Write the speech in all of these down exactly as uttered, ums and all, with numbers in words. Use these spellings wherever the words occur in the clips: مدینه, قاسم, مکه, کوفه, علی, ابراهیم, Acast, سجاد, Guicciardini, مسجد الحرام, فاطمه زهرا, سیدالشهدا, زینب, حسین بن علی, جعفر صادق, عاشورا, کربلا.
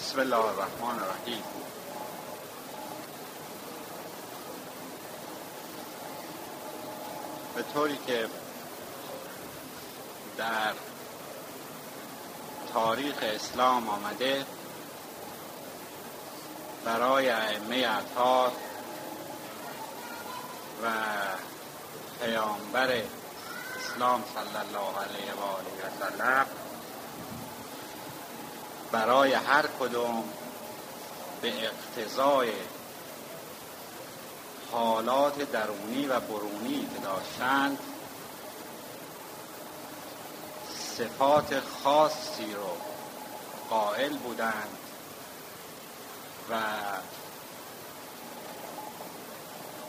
بسم الله الرحمن الرحیم. به طوری که در تاریخ اسلام آمده، برای ائمه اطهار و پیامبر اسلام صلی الله علیه و آله و سلم، برای هر کدوم به اقتضای حالات درونی و برونی که داشتند صفات خاصی رو قائل بودند و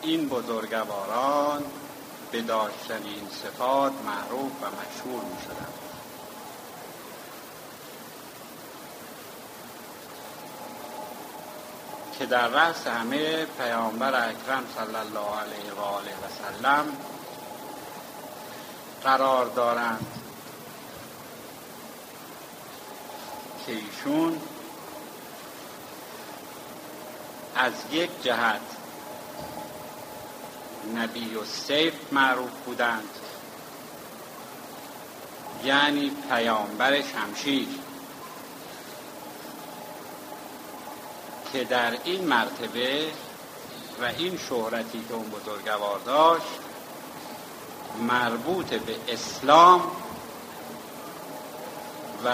این بزرگواران به داشتن این صفات معروف و مشهور می شدند. که در رأس همه پیامبر اکرم صلی الله علیه و آله و سلم قرار دارند که ایشون از یک جهت نبی و سیف معروف بودند، یعنی پیامبر شمشیر، که در این مرتبه و این شهرتی که اون بزرگوار داشت مربوط به اسلام و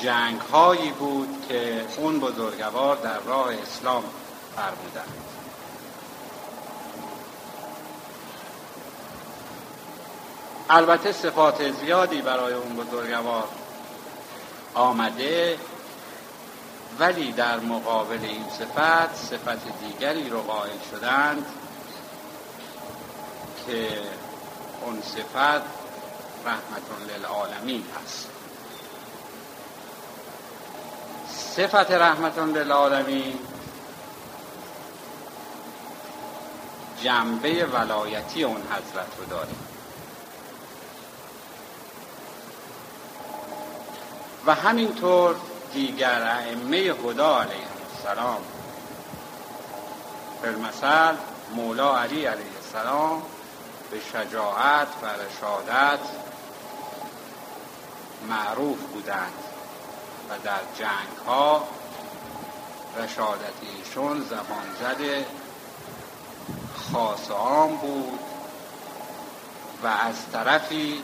جنگ هایی بود که اون بزرگوار در راه اسلام فرمودند. البته صفات زیادی برای اون بزرگوار آمده، ولی در مقابل این صفت صفت دیگری رو قائل شدند که اون صفت رحمت للعالمین هست. صفت رحمت للعالمین جنبه ولایتی اون حضرت رو داره. و همینطور دیگر ائمه هدا علیه السلام، بالمثل مولا علی علیه السلام، به شجاعت و رشادت معروف بودند و در جنگ ها رشادت ایشون زبان زده خاص و عام بود و از طرفی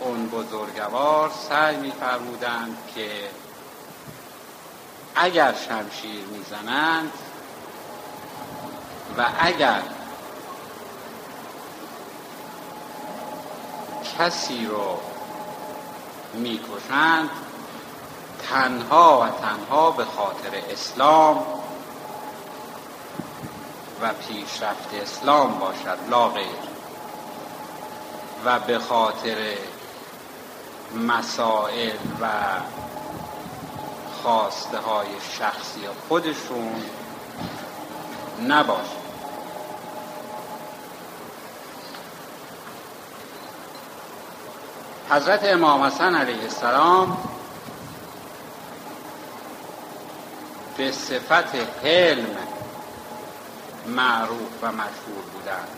اون بزرگوار سعی می‌فرمودند که اگر شمشیر میزنند و اگر کسی رو میکشند تنها و تنها به خاطر اسلام و پیشرفت اسلام باشد، لا غیر، و به خاطر مسائل و خواسته های شخصی خودشون نباشه. حضرت امام حسن علیه السلام به صفت حلم معروف و مشهور بودند،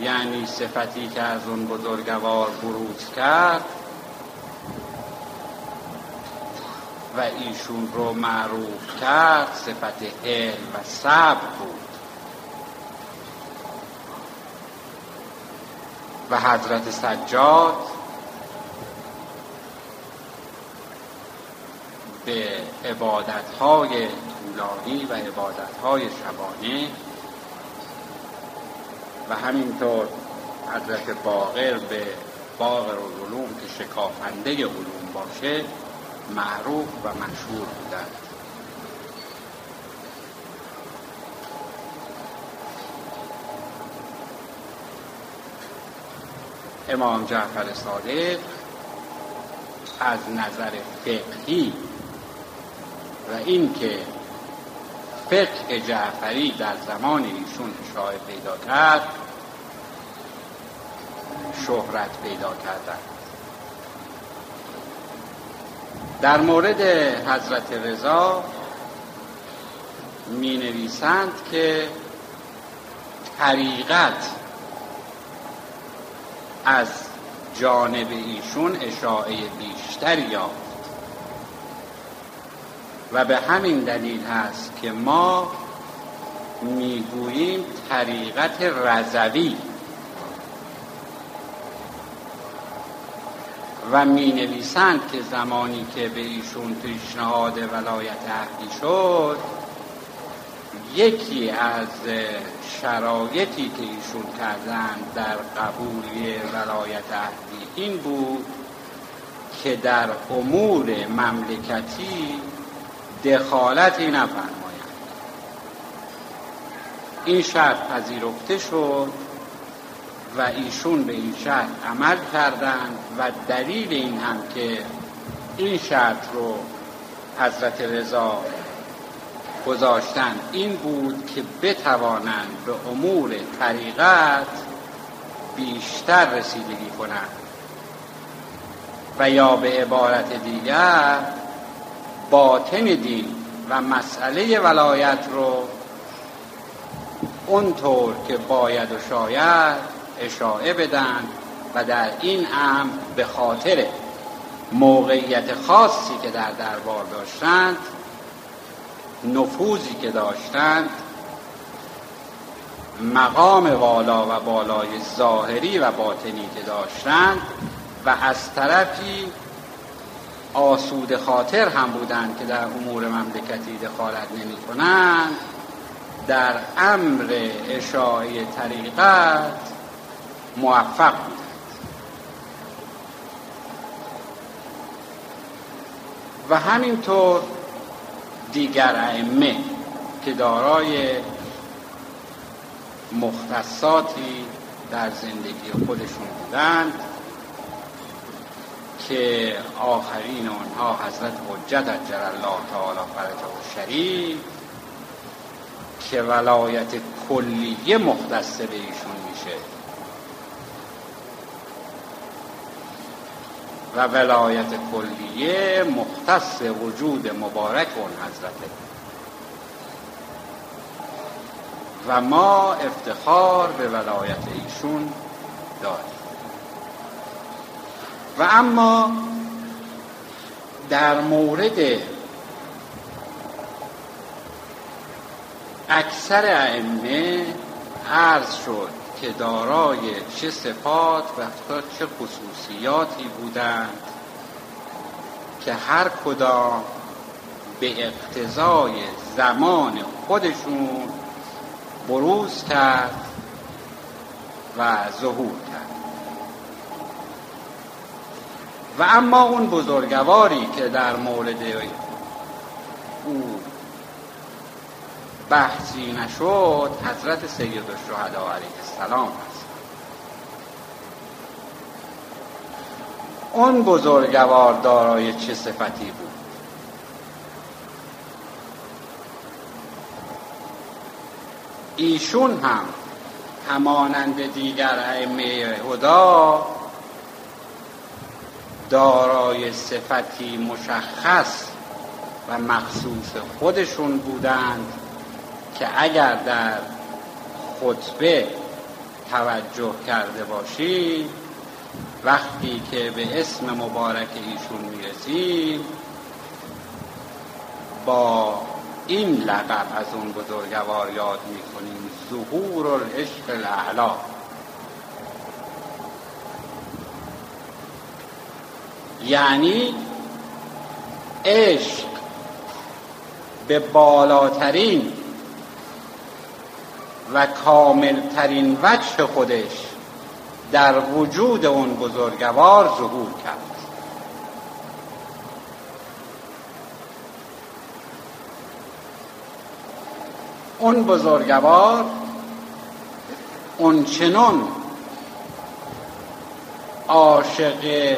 یعنی صفتی که از اون بزرگوار بروز کرد و ایشون رو معروف کرد، صفت علم و صبر بود. و حضرت سجاد به عبادت‌های طولانی و عبادت‌های شبانه و همینطور حضرت باقر به باقر العلوم که شکافنده علوم باشه معروف و مشهور بودند. امام جعفر صادق از نظر فقهی و اینکه فقه جعفری در زمان ایشون شایع پیدا کرد، شهرت پیدا کردند در مورد حضرت رضا می نویسند که حقیقت از جانب ایشون اشاعه بیشتری یافت و به همین دلیل هست که ما میگوییم طریقت رضوی و می نویسند که زمانی که به ایشون پیشنهاد ولایت عهدی شد، یکی از شرایطی که ایشون کردند در قبول ولایت عهدی این بود که در امور مملکتی دخالتی نفرمایند. این شرط پذیرفته شد و ایشون به این شرط عمل کردند و دلیل این هم که این شرط رو حضرت رضا گذاشتن این بود که بتوانند به امور طریقت بیشتر رسیدگی کنند و یا به عبارت دیگر باطن دین و مسئله ولایت رو اونطور که باید و شاید اشاعه بدن و در این امر به خاطر موقعیت خاصی که در دربار داشتند، نفوذی که داشتند، مقام والا و بالای ظاهری و باطنی که داشتند و از طرفی آسوده خاطر هم بودند که در امور مملکتی دخالت نمی کنند، در امر اشاعه طریقت موفق بودند. و همینطور دیگر ائمه که دارای مختصاتی در زندگی خودشون بودند که آخرین آنها حضرت حجت عجل الله تعالی فرجه الشریف که ولایت کلیه مختص به ایشون میشه و ولایت کلیه مختص وجود مبارک اون حضرته و ما افتخار به ولایت ایشون داریم. و اما در مورد اکثر ائمه عرض شد که دارای چه صفات و چه خصوصیاتی بودند که هر کدام به اقتضای زمان خودشون بروز کرد و ظهور کرد. و اما اون بزرگواری که در مورد او بحثی نشد، حضرت سیدالشهدا علیه السلام است. اون بزرگوار دارای چه صفتی بود؟ ایشون هم همانند دیگر ائمه هدی دارای صفتی مشخص و مخصوص خودشون بودند که اگر در خطبه توجه کرده باشیم، وقتی که به اسم مبارک ایشون میرسیم با این لقب از اون بزرگوار یاد میکنیم: ظهور العشق الاعلی. یعنی عشق به بالاترین و کاملترین وجه خودش در وجود اون بزرگوار ظهور کرد. اون بزرگوار اون چنان عاشق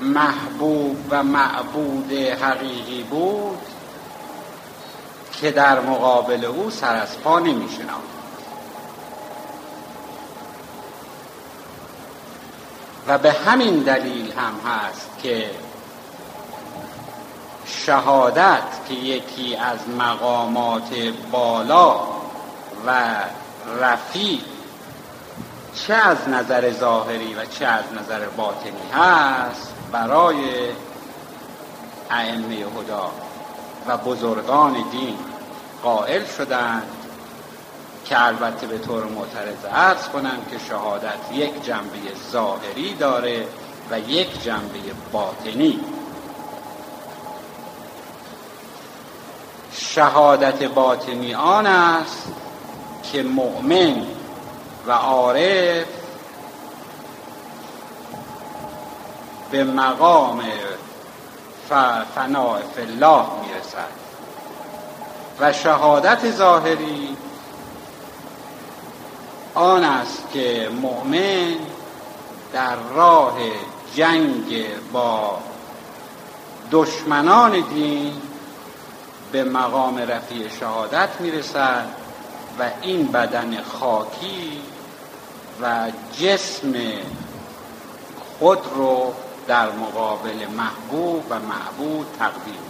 محبوب و معبود حقیقی بود که در مقابل او سر از پا نمی‌شناخت. و به همین دلیل هم هست که شهادت که یکی از مقامات بالا و رفیع چه از نظر ظاهری و چه از نظر باطنی هست برای ائمه هدا و بزرگان دین قائل شدند، که البته به طور معترض عرض کنم که شهادت یک جنبه ظاهری داره و یک جنبه باطنی. شهادت باطنی آن است که مؤمن و عارف به مقام فناء فی الله میرسد، و شهادت ظاهری آن است که مؤمن در راه جنگ با دشمنان دین به مقام رفیع شهادت میرسد و این بدن خاکی و جسم خود رو در مقابل محبوب و معبود تقدیم می‌کند.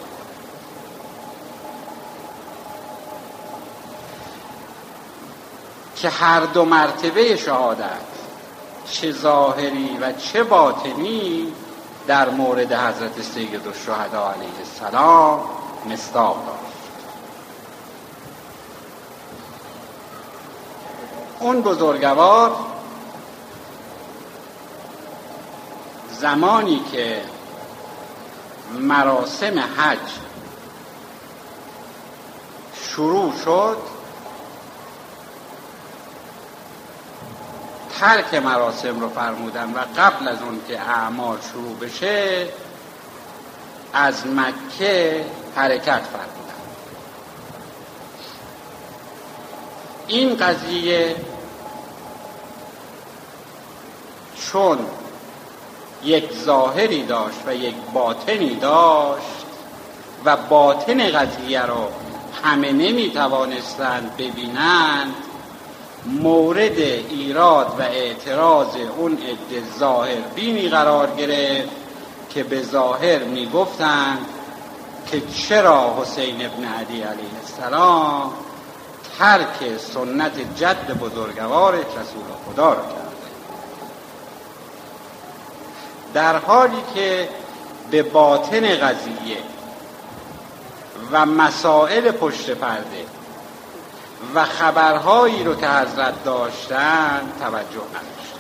که هر دو مرتبه شهادت، چه ظاهری و چه باطنی، در مورد حضرت سیدالشهدا علیه السلام مصداق داشت. اون بزرگوار زمانی که مراسم حج شروع شد، ترک مراسم رو فرمودن و قبل از اون که اعمال شروع بشه از مکه حرکت فرمودن. این قضیه چون یک ظاهری داشت و یک باطنی داشت و باطن قضیه رو همه نمی توانستند ببینند، مورد ایراد و اعتراض اون عده ظاهر بینی قرار گرفت که به ظاهر می گفتند که چرا حسین بن علی علیه السلام ترک سنت جد بزرگوار رسول خدا رو کرد، در حالی که به باطن قضیه و مسائل پشت پرده و خبرهایی رو که حضرت داشتن توجه نداشتن.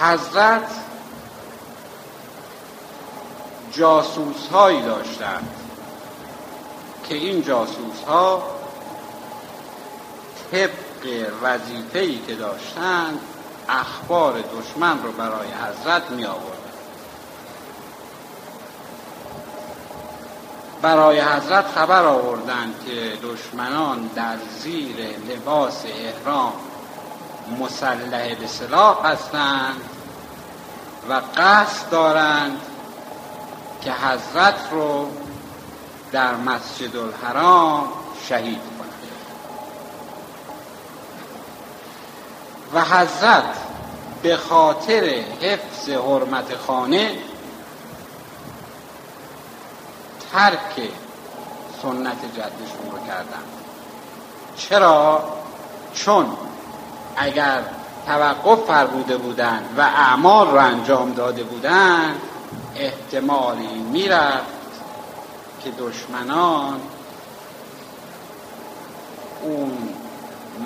حضرت جاسوس هایی داشتند که این جاسوس ها طب وظیفه‌ای که داشتند اخبار دشمن رو برای حضرت می آوردند. برای حضرت خبر آوردند که دشمنان در زیر لباس احرام مسلح به سلاح هستند و قصد دارند که حضرت رو در مسجد الحرام شهید کنند. و حضرت به خاطر حفظ حرمت خانه ترک سنت جدشون رو کردن. چرا؟ چون اگر توقف فرموده بودن و اعمال رو انجام داده بودن، احتمالی میرفت که دشمنان اون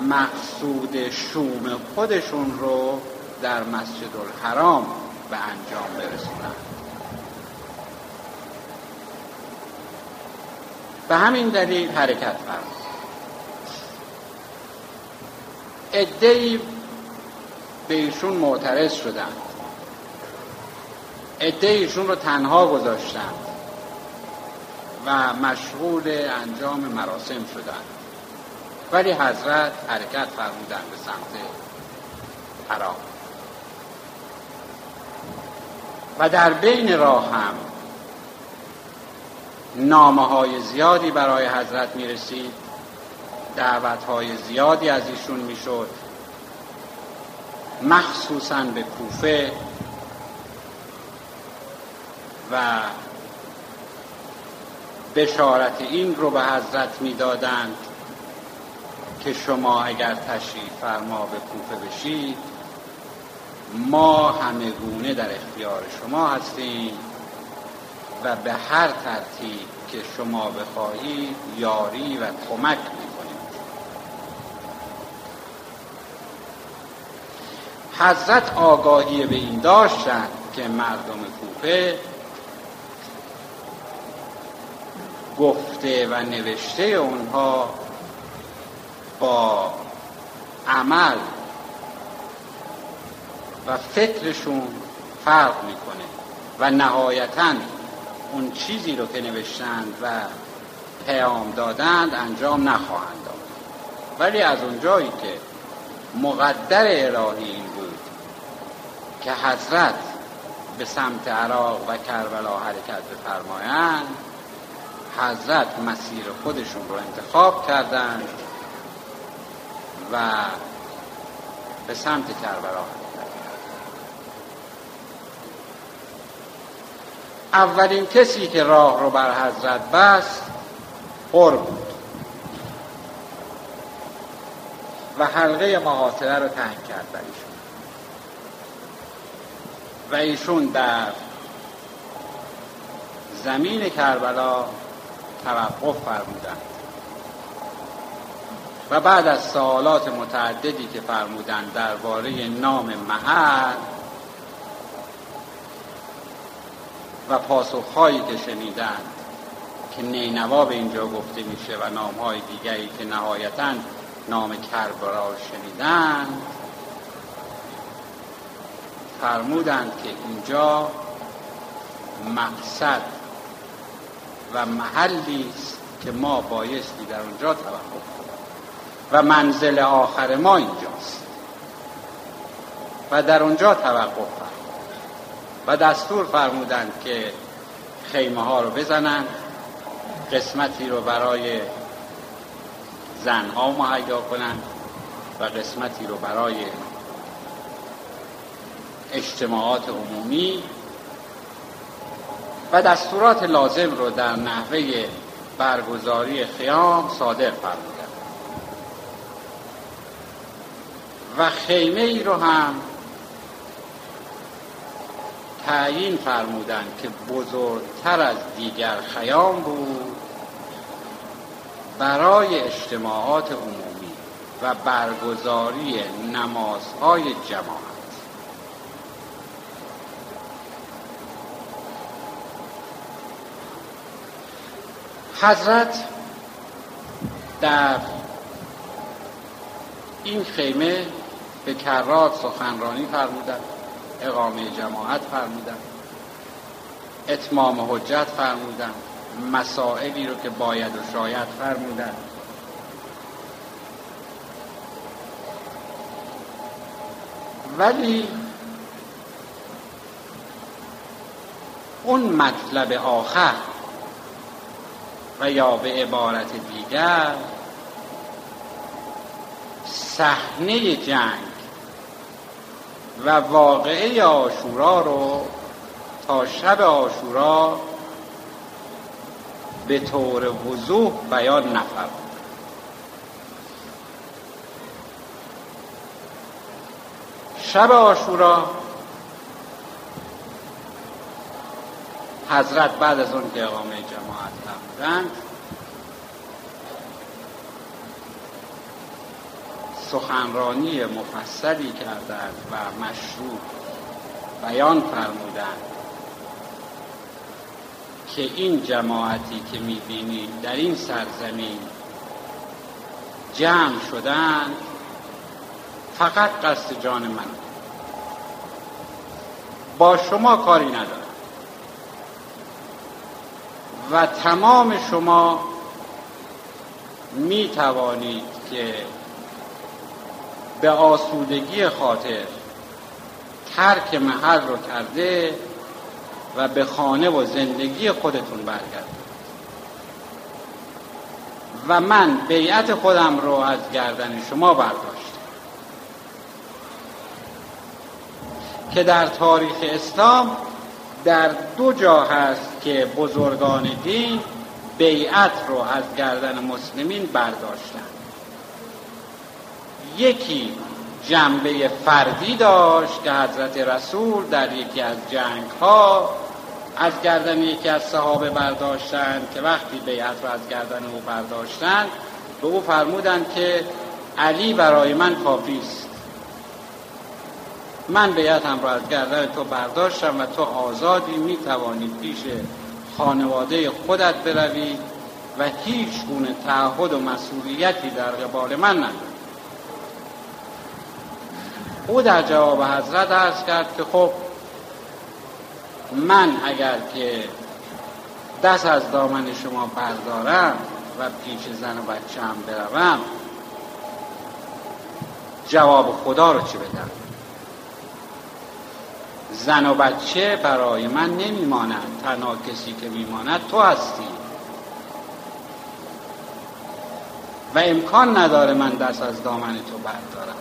مقصود شوم خودشون رو در مسجد الحرام به انجام برسونن. به همین دلیل حرکت فرمود. عده‌ای به ایشون معترض شدند، عده‌ای ایشون رو تنها گذاشتند و مشغول انجام مراسم شدند، ولی حضرت حرکت فرمودند به سمت حرام. و در بین راه هم نامه‌های زیادی برای حضرت می‌رسید، دعوت‌های زیادی از ایشون می‌شد مخصوصاً به کوفه و بشارت این رو به حضرت می دادند که شما اگر تشریف فرما به کوفه بشید ما همه گونه در اختیار شما هستیم و به هر ترتیب که شما بخواهید یاری و کمک می‌کنیم. حضرت آگاهی به این داشتند که مردم کوفه گفته و نوشته اونها با عمل و فکرشون فرق میکنه و نهایتاً اون چیزی رو که نوشتند و پیام دادند انجام نخواهند داد. ولی از اونجایی که مقدر الهی این بود که حضرت به سمت عراق و کربلا حرکت بفرمایند، حضرت مسیر خودشون رو انتخاب کردند و به سمت کربلا. اولین کسی که راه رو بر حضرت بست حر بود و حلقه مقاطعه رو تنگ کرد بر ایشون و ایشون در زمین کربلا توقف فرمودند و بعد از سوالات متعددی که فرمودند درباره نام محل و پاسخهایی که شنیدند که نینوا به اینجا گفته میشه و نامهای دیگری که نهایتاً نام کربلا را شنیدند، فرمودند که اینجا مقصد و محلی است که ما بایستی در اونجا توقف کنیم و منزل آخر ما اینجاست و در اونجا توقف کنیم و دستور فرمودند که خیمه ها رو بزنند، قسمتی رو برای زنها مهیا کنند و قسمتی رو برای اجتماعات عمومی و دستورات لازم رو در نحوه برگزاری خیام صادر فرمودند و خیمه ای رو هم تعیین فرمودند که بزرگتر از دیگر خیام بود برای اجتماعات عمومی و برگزاری نمازهای جماعت. حضرت در این خیمه به کرات سخنرانی فرمودند، اقامه جماعت فرمودند، اتمام حجت فرمودند، مسائلی رو که باید و شاید فرمودند ولی اون مطلب آخر و یا به عبارت دیگر صحنه جنگ و واقعه عاشورا رو تا شب عاشورا به طور وضوح بیان نفرمود. شب عاشورا حضرت بعد از اون که اقامه جماعت فرمودند سخنرانی مفصلی کردند و مشروع بیان فرمودند که این جماعتی که می‌بینید در این سرزمین جمع شدند فقط قصد جان من، با شما کاری ندارند و تمام شما می توانید که به آسودگی خاطر ترک محل رو کرده و به خانه و زندگی خودتون برگردید و من بیعت خودم رو از گردن شما برداشتم که در تاریخ اسلام در دو جا هست که بزرگان دین بیعت رو از گردن مسلمین برداشتن. یکی جنبه فردی داشت که حضرت رسول در یکی از جنگ‌ها از گردن یکی از صحابه برداشتن، که وقتی بیعت رو از گردن او برداشتن به او فرمودن که علی برای من کافی است، من بیعتم رو از گردن تو برداشتم و تو آزادی، میتوانی پیش خانواده خودت بروی و هیچ گونه تعهد و مسئولیتی در قبال من نداری. او در جواب حضرت عرض کرد که خب من اگر که دست از دامن شما بردارم و پیش زن و بچه هم بروم، جواب خدا رو چی بدم؟ زن و بچه برای من نمیماند، تنها کسی که میماند تو هستی و امکان نداره من دست از دامن تو بردارم.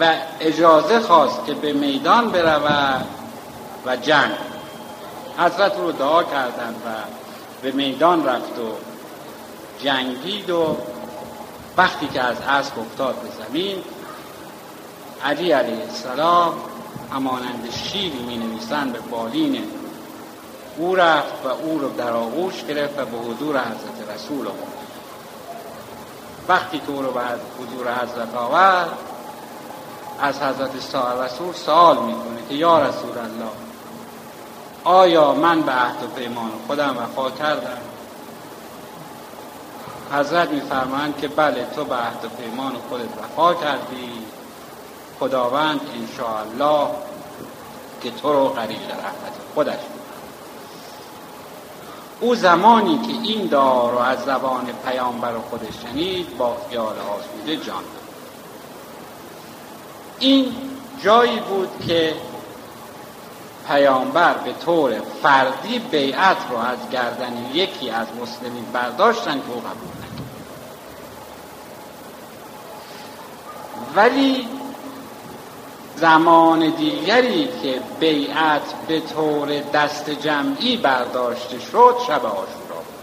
و اجازه خواست که به میدان برود و جنگ. حضرت رو دعا کردن و به میدان رفت و جنگید و وقتی که از اسب افتاد به زمین، علی علیه السلام همانند شیری می نویسن به بالین او رفت و او رو در آغوش گرفت و به حضور حضرت رسول آورد. وقتی که او رو به حضور حضرت آورد، از حضرت سال رسول سوال میکنه که یا رسول الله، آیا من به عهد و پیمان خودم وفا کردم؟ حضرت میفرمایند که بله، تو به عهد و پیمان خودت وفا کردی، خداوند انشاءالله که تو رو غریق رحمت خودش می‌کند. او زمانی که این دعا رو از زبان پیامبر خودش شنید، با خیال آسوده جان داد. این جایی بود که پیامبر به طور فردی بیعت رو از گردن یکی از مسلمین برداشتن که او قبول نکرد. ولی زمان دیگری که بیعت به طور دست جمعی برداشته شد، شب عاشورا بود.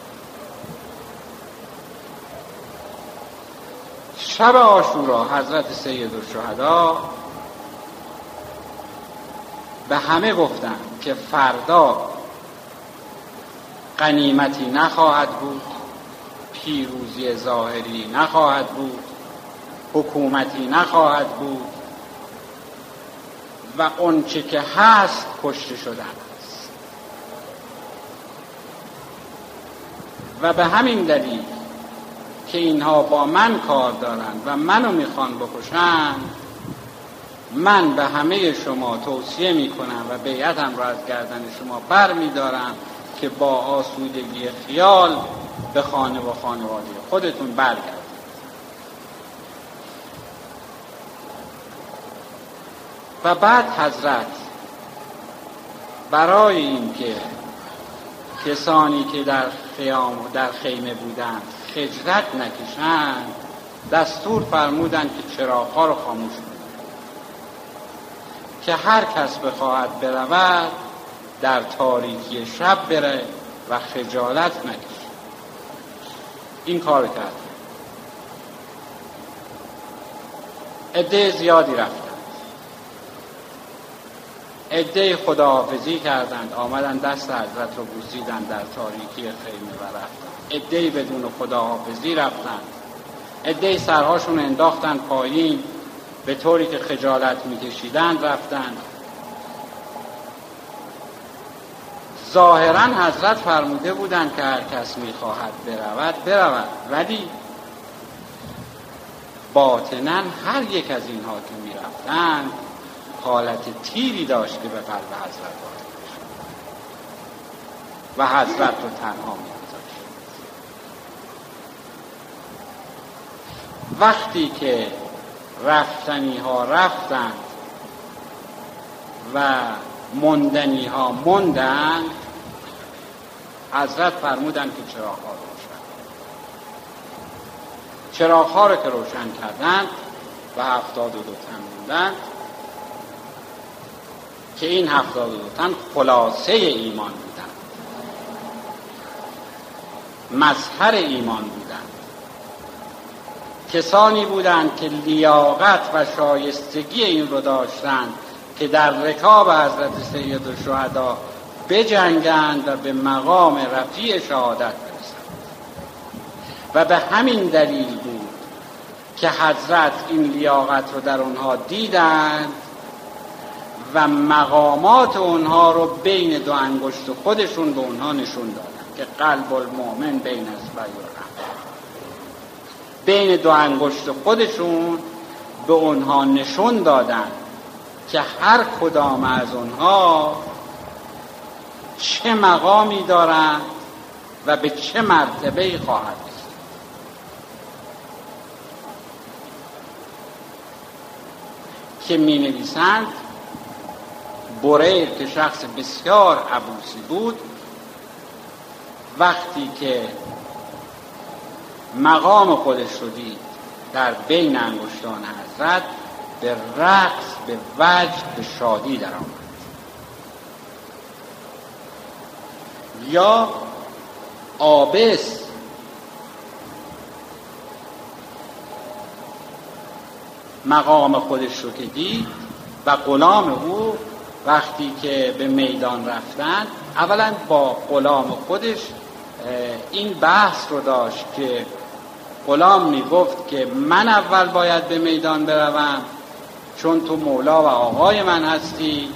شب عاشورا حضرت سیدالشهدا به همه گفتن که فردا غنیمتی نخواهد بود، پیروزی ظاهری نخواهد بود، حکومتی نخواهد بود و اون چه که هست کشته شدن است. و به همین دلیل که اینها با من کار دارند و منو میخوان بکشن، من به همه شما توصیه میکنم و بیعتم را از گردن شما بر میدارم که با آسودگی خیال به خانه و خانواده خودتون برگردید. و بعد حضرت برای این که کسانی که در خیام و در خیمه بودند خجلت نکشند، دستور فرمودند که چراغ‌ها رو خاموش کنند، که هر کس بخواهد برود در تاریکی شب بره و خجالت نکشد. این کار کرد. عده زیادی رفت، عده خداحافظی کردند، آمدند دست حضرت رو بوسیدند در تاریکی خیمه و رفتند. عده بدون خداحافظی رفتند، عده سرهاشون انداختند پایین به طوری که خجالت میکشیدند رفتند. ظاهرا حضرت فرموده بودند که هر کس میخواهد برود برود، ولی باطناً هر یک از اینها که میرفتند حالت تیری داشت که به قلب حضرت وارد شد و حضرت رو تنها می‌گذاشت. وقتی که رفتنی ها رفتند و ماندنی ها ماندند، حضرت فرمودند که چراغ ها روشن. چراغ ها رو که روشن کردند، و هفتاد و دو تن بودند که این هفتاد و دو تن خلاصه ایمان بودند، مظهر ایمان بودند، کسانی بودند که لیاقت و شایستگی این رو داشتند که در رکاب حضرت سیدالشهدا بجنگند و به مقام رفیع شهادت برسند. و به همین دلیل بود که حضرت این لیاقت رو در اونها دیدند و مقامات اونها رو بین دو انگشت خودشون به اونها نشون دادند که قلب المؤمن بین اصبعین، بین دو انگشت خودشون به اونها نشون دادند که هر کدام از اونها چه مقامی دارند و به چه مرتبه‌ای خواهد رسید. که می نویسند بریر که شخص بسیار عبوسی بود، وقتی که مقام خودش رو دید در بین انگشتان حضرت، به رقص، به وجد، به شادی در آمد. یا آبس، مقام خودش رو که دید و غلام او وقتی که به میدان رفتن، اولا با غلام خودش این بحث رو داشت که غلام میگفت که من اول باید به میدان بروم چون تو مولا و آقای من هستی،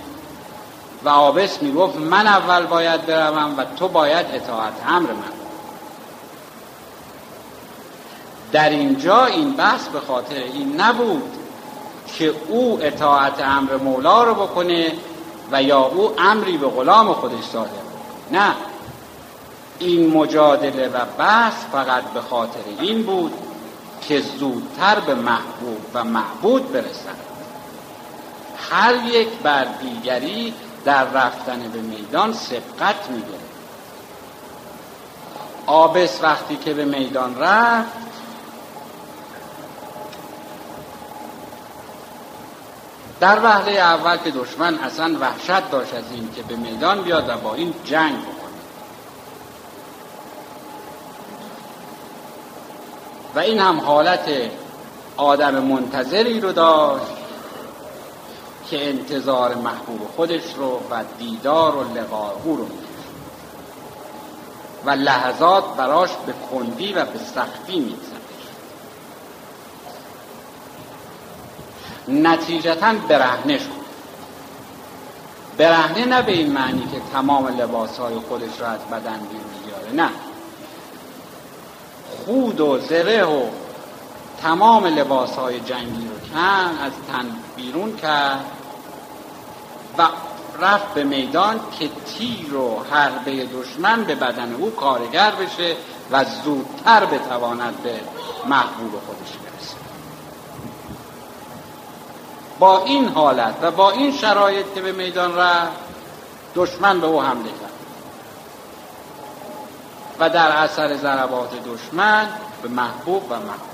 و عابس میگفت من اول باید بروم و تو باید اطاعت امر من. در اینجا این بحث به خاطر این نبود که او اطاعت امر مولا رو بکنه و یا او امری به غلام خودش داده، نه، این مجادله و بحث فقط به خاطر این بود که زودتر به محبوب و معبود برسند. هر یک بر دیگری در رفتن به میدان سبقت میگیره. عابس وقتی که به میدان رفت، در وهله اول که دشمن اصلا وحشت داشت از این که به میدان بیاد و با این جنگ بکنه، و این هم حالت آدم منتظری رو داشت که انتظار محبوب خودش رو و دیدار و لقاء او رو می‌کشید و لحظات براش به کندی و به سختی می‌گذشت. نتیجتاً برهنه شد. برهنه نه به این معنی که تمام لباس‌های خودش را از بدن بیرون بیاره، نه، خود و زره و تمام لباس‌های جنگی رو کن از تن بیرون کرد و رفت به میدان که تیر و حربه دشمن به بدن او کارگر بشه و زودتر بتواند به محبوب خودش برسه. با این حالت و با این شرایط که به میدان رفت، دشمن به او حمله کرد و در اثر ضربات دشمن به محبوب و محبوب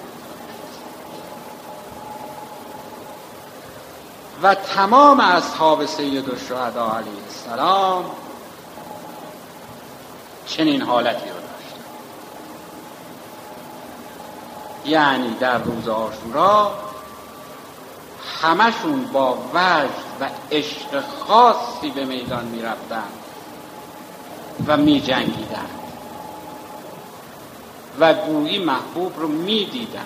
و تمام اصحاب سیدالشهدا علیه السلام چنین حالتی رو داشتند. یعنی در روز عاشورا همشون با وجد و عشق خاصی به میدان می رفتن و می جنگیدن و گویی محبوب رو می دیدن.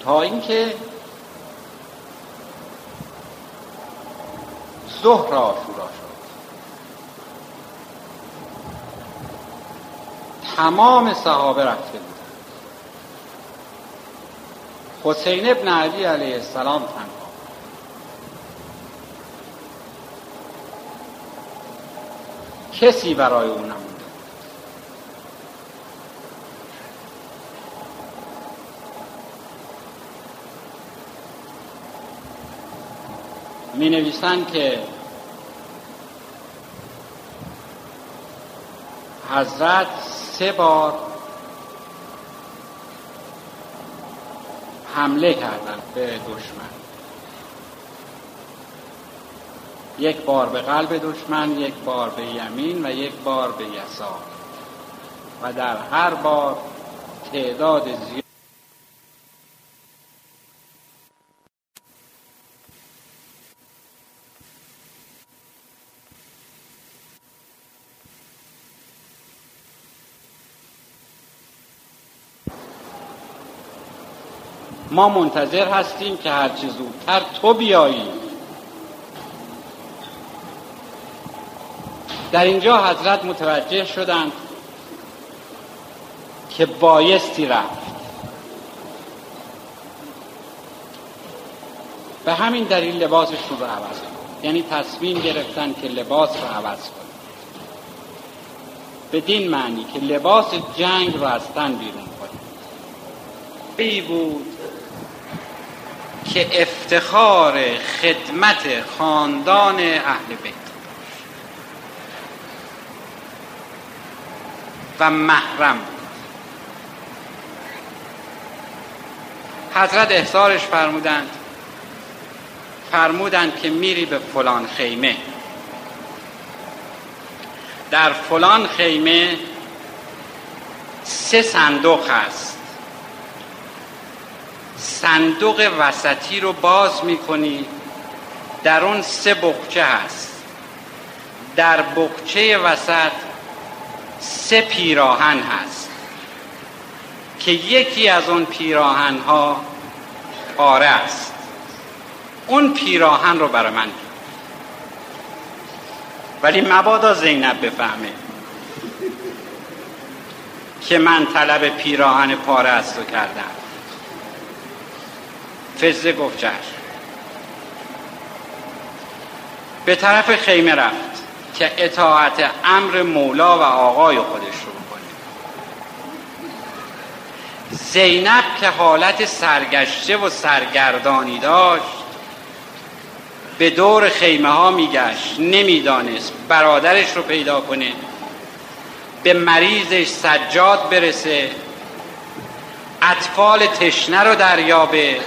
تا اینکه ظهر عاشورا شد، تمام صحابه رفته بودند، حسین بن علی علیه السلام تنها. کسی برای او نمونده. می نویسن که حضرت سه بار حمله کردند به دشمن، یک بار به قلب دشمن، یک بار به یمین و یک بار به یسار، و در هر بار تعداد زیاد ما منتظر هستیم که هرچی زودتر تو بیایی. در اینجا حضرت متوجه شدند که بایستی رفت. به همین دلیل لباسشون رو عوض کن، یعنی تصمیم گرفتن که لباس رو عوض کن، بدین معنی که لباس جنگ رو از تن بیرون کنید. ای بود که افتخار خدمت خاندان اهل بیت و محرم بود. حضرت احضارش فرمودند فرمودند که میری به فلان خیمه، در فلان خیمه سه صندوق هست، صندوق وسطی رو باز میکنی، در اون سه بقچه هست، در بقچه وسط سه پیراهن هست که یکی از اون پیراهن ها پاره است، اون پیراهن رو برای من، ولی مبادا زینب بفهمه که من طلب پیراهن پاره است رو کردم. فزه گفت چشم. به طرف خیمه رفت که اطاعت امر مولا و آقای خودش رو بکنه. زینب که حالت سرگشته و سرگردانی داشت به دور خیمه ها میگشت، نمیدانست برادرش رو پیدا کنه، به مریضش سجاد برسه، اطفال تشنه رو دریابه.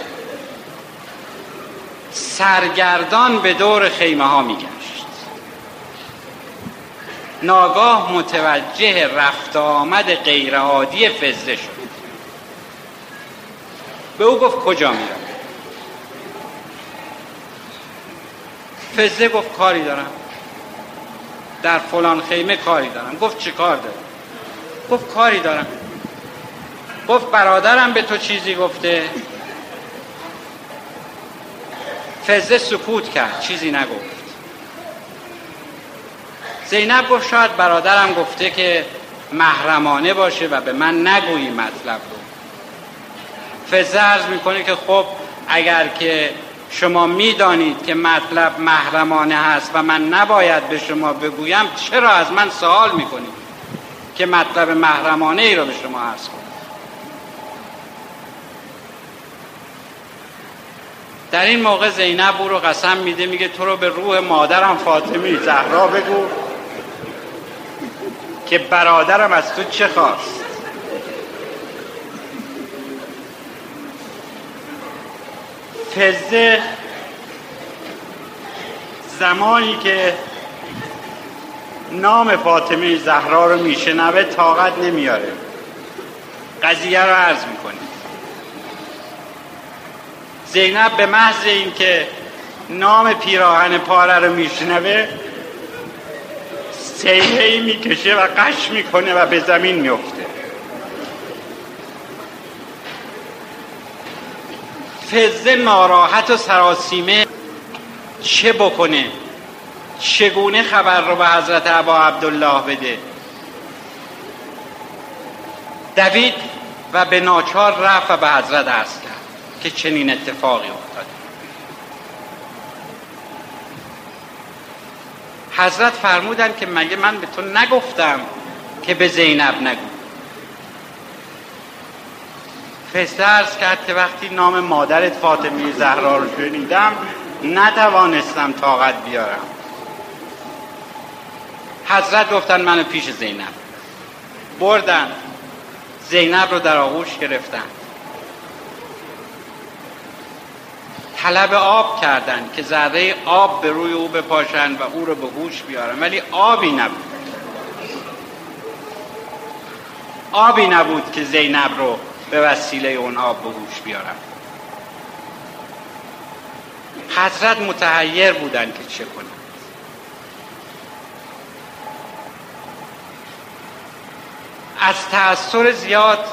سرگردان به دور خیمه ها میگشت. ناگاه متوجه رفت آمد غیرعادی فزه شد. به او گفت کجا میرم؟ فزه گفت کاری دارم، در فلان خیمه کاری دارم. گفت چه کار داری؟ گفت کاری دارم. گفت برادرم به تو چیزی گفته؟ فزه سکوت کرد، چیزی نگفت. زینب گفت شاید برادرم گفته که محرمانه باشه و به من نگویی مطلب رو. فزه عرض میکنه که خب اگر که شما میدانید که مطلب محرمانه هست و من نباید به شما بگویم، چرا از من سوال میکنید که مطلب محرمانه ای رو به شما عرض کنم؟ در این موقع زینب او رو قسم میده، میگه تو رو به روح مادرم فاطمه زهرا بگو که برادرم از تو چه خواست. فزه زمانی که نام فاطمه زهرا رو میشنوه طاقت نمیاره، قضیه رو عرض میکنه. زینب به محض این که نام پیراهن پاره رو میشنوه سیله‌ای میکشه و قش میکنه و به زمین میفته. فزه ناراحت و سراسیمه، چه بکنه، چگونه خبر رو به حضرت ابا عبدالله بده؟ دوید و به ناچار رفت و به حضرت عرض کرد که چنین اتفاقی افتاد. حضرت فرمودند که مگه من به تو نگفتم که به زینب نگو؟ فزه عرض کرد که وقتی نام مادرت فاطمه زهرا رو شنیدم نتوانستم طاقت بیارم. حضرت گفتن منو پیش زینب. بردن، زینب رو در آغوش گرفتن، طلب آب کردند که ذره آب به روی او بپاشند و او رو به هوش بیارن، ولی آبی نبود. آبی نبود که زینب رو به وسیله اونها به هوش بیارن. حضرت متحیر بودند که چه کنند. از تأثیر زیاد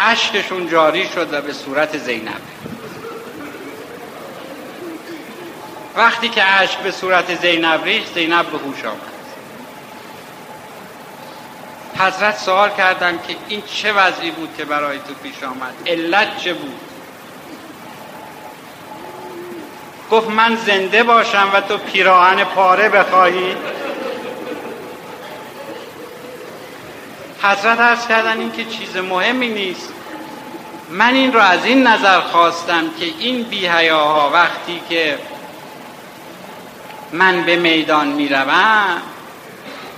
اشکشون جاری شد و به صورت زینب. وقتی که اشک به صورت زینب ریخت، زینب به هوش آمد. حضرت سوال کردم که این چه وضعی بود که برای تو پیش آمد؟ علت چه بود؟ گفت من زنده باشم و تو پیراهن پاره بخواهی؟ حضرت عرض کردن این که چیز مهمی نیست. من این رو از این نظر خواستم که این بی‌حیاها وقتی که من به میدان میروم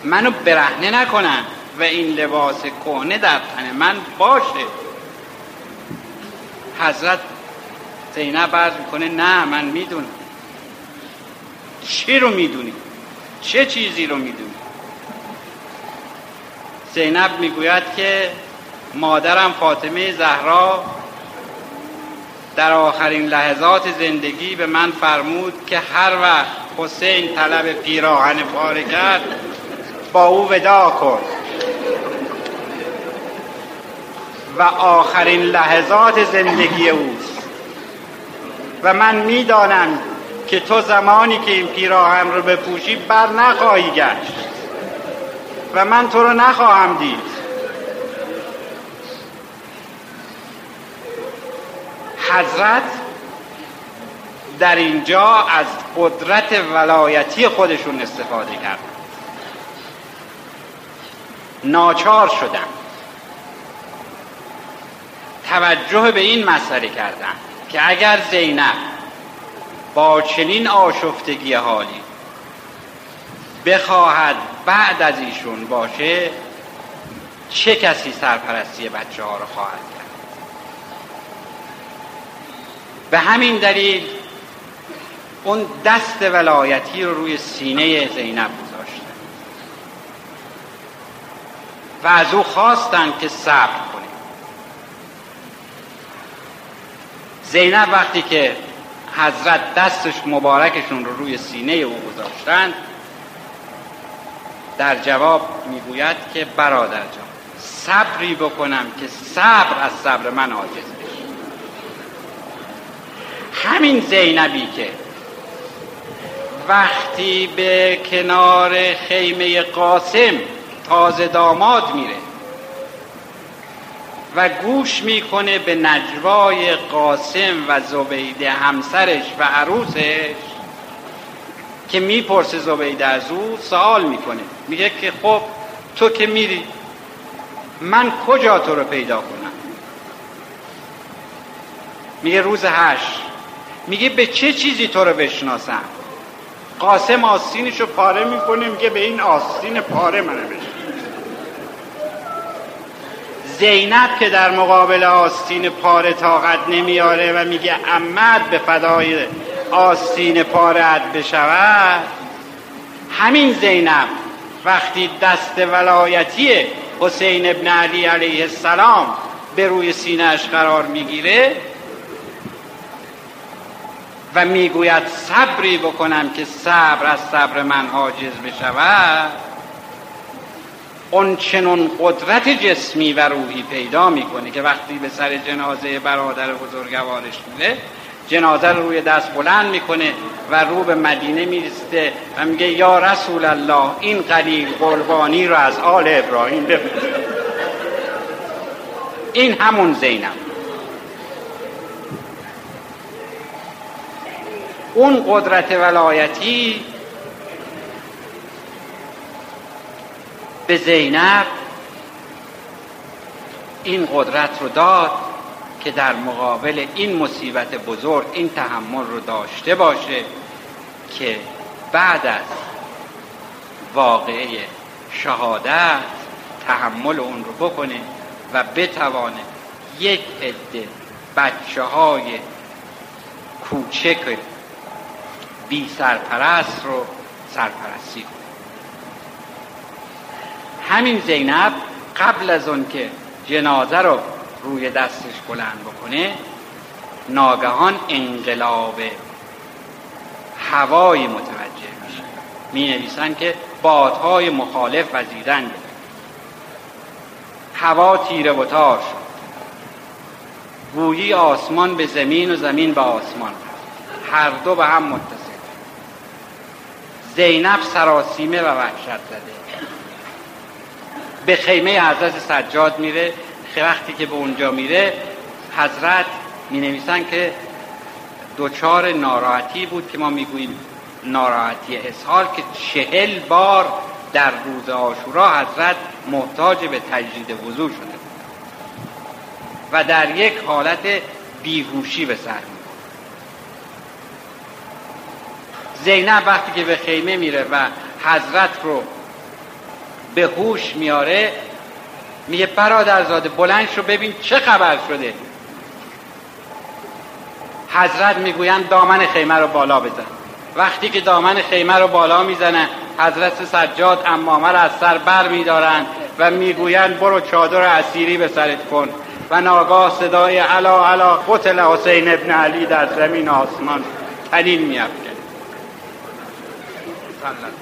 منو برهنه نکنن و این لباس کهنه در تن من باشه. حضرت زینب عرض میکنه نه، من میدونم. چی رو میدونی؟ چه چیزی رو میدونی؟ زینب میگوید که مادرم فاطمه زهرا در آخرین لحظات زندگی به من فرمود که هر وقت حسین طلب پیراهن پاره کرد با او وداع کن. و آخرین لحظات زندگی اوست و من میدانم که تو زمانی که این پیراهن رو بپوشی بر نخواهی گشت و من تو رو نخواهم دید. حضرت در اینجا از قدرت ولایتی خودشون استفاده کردند. ناچار شدند توجه به این مسئله کردند که اگر زینب با چنین آشفتگی حالی بخواهد بعد از ایشون باشه، چه کسی سرپرستی بچه ها رو خواهد کرد؟ به همین دلیل اون دست ولایتی رو روی سینه زینب گذاشتن و از او خواستن که صبر کنه. زینب وقتی که حضرت دستش مبارکشون رو روی سینه او گذاشتن، در جواب میگوید که برادر جان، صبری بکنم که صبر از صبر من عاجز بشه. همین زینبی که وقتی به کنار خیمه قاسم تازه داماد میره و گوش میکنه به نجوای قاسم و زبیده همسرش و عروسش که میپرسه زبیده از او سوال میکنه، میگه که خب تو که میری من کجا تو رو پیدا کنم؟ میگه روز هشت. میگه به چه چیزی تو رو بشناسم؟ قاسم آستینشو پاره میکنه، میگه به این آستین پاره منو بشناسم. زینب که در مقابل آستین پاره طاقت نمیاره و میگه عمد به فدای آستین پارت بشود، همین زینب وقتی دست ولایتی حسین بن علی علیه السلام به روی سینه‌اش قرار میگیره و میگوید صبری بکنم که صبر از صبر من عاجز بشود، اون چنون قدرت جسمی و روحی پیدا میکنه که وقتی به سر جنازه برادر بزرگوارش میره، جنازه رو روی دست بلند میکنه و رو به مدینه میرسته و میگه یا رسول الله، این قلیل قربانی رو از آل ابراهیم بفرست. این همون زینب، اون قدرت ولایتی به زینب این قدرت رو داد که در مقابل این مصیبت بزرگ این تحمل رو داشته باشه که بعد از واقعه شهادت تحمل اون رو بکنه و بتوانه یک عده بچه های کوچک بی سرپرست رو سرپرستی کنه. همین زینب قبل از اون که جنازه رو روی دستش بلند بکنه، ناگهان انقلاب هوایی متوجه میشه. می نویسن که بادهای مخالف وزیدن، هوا تیره و تار شد، گویی آسمان به زمین و زمین به آسمان، هر دو به هم متصل. زینب سراسیمه و وحشت زده به خیمه حضرت سجاد میره. وقتی که به اونجا میره، حضرت می نویسن که دوچار ناراحتی بود که ما میگوییم ناراحتی اسهال، که چهل بار در روز عاشورا حضرت محتاج به تجدید وضو شده و در یک حالت بیهوشی به سر می‌برد. زینب وقتی که به خیمه میره و حضرت رو به هوش میاره، میگه برادرزاده بلند شو ببین چه خبر شده. حضرت میگویند دامن خیمه رو بالا بزن. وقتی که دامن خیمه رو بالا میزنه، حضرت سجاد عمامه رو از سر بر میدارن و میگویند برو چادر اسیری به سرت کن و ناگاه صدای علا علا قتل حسین ابن علی در زمین آسمان تنین می‌افکند.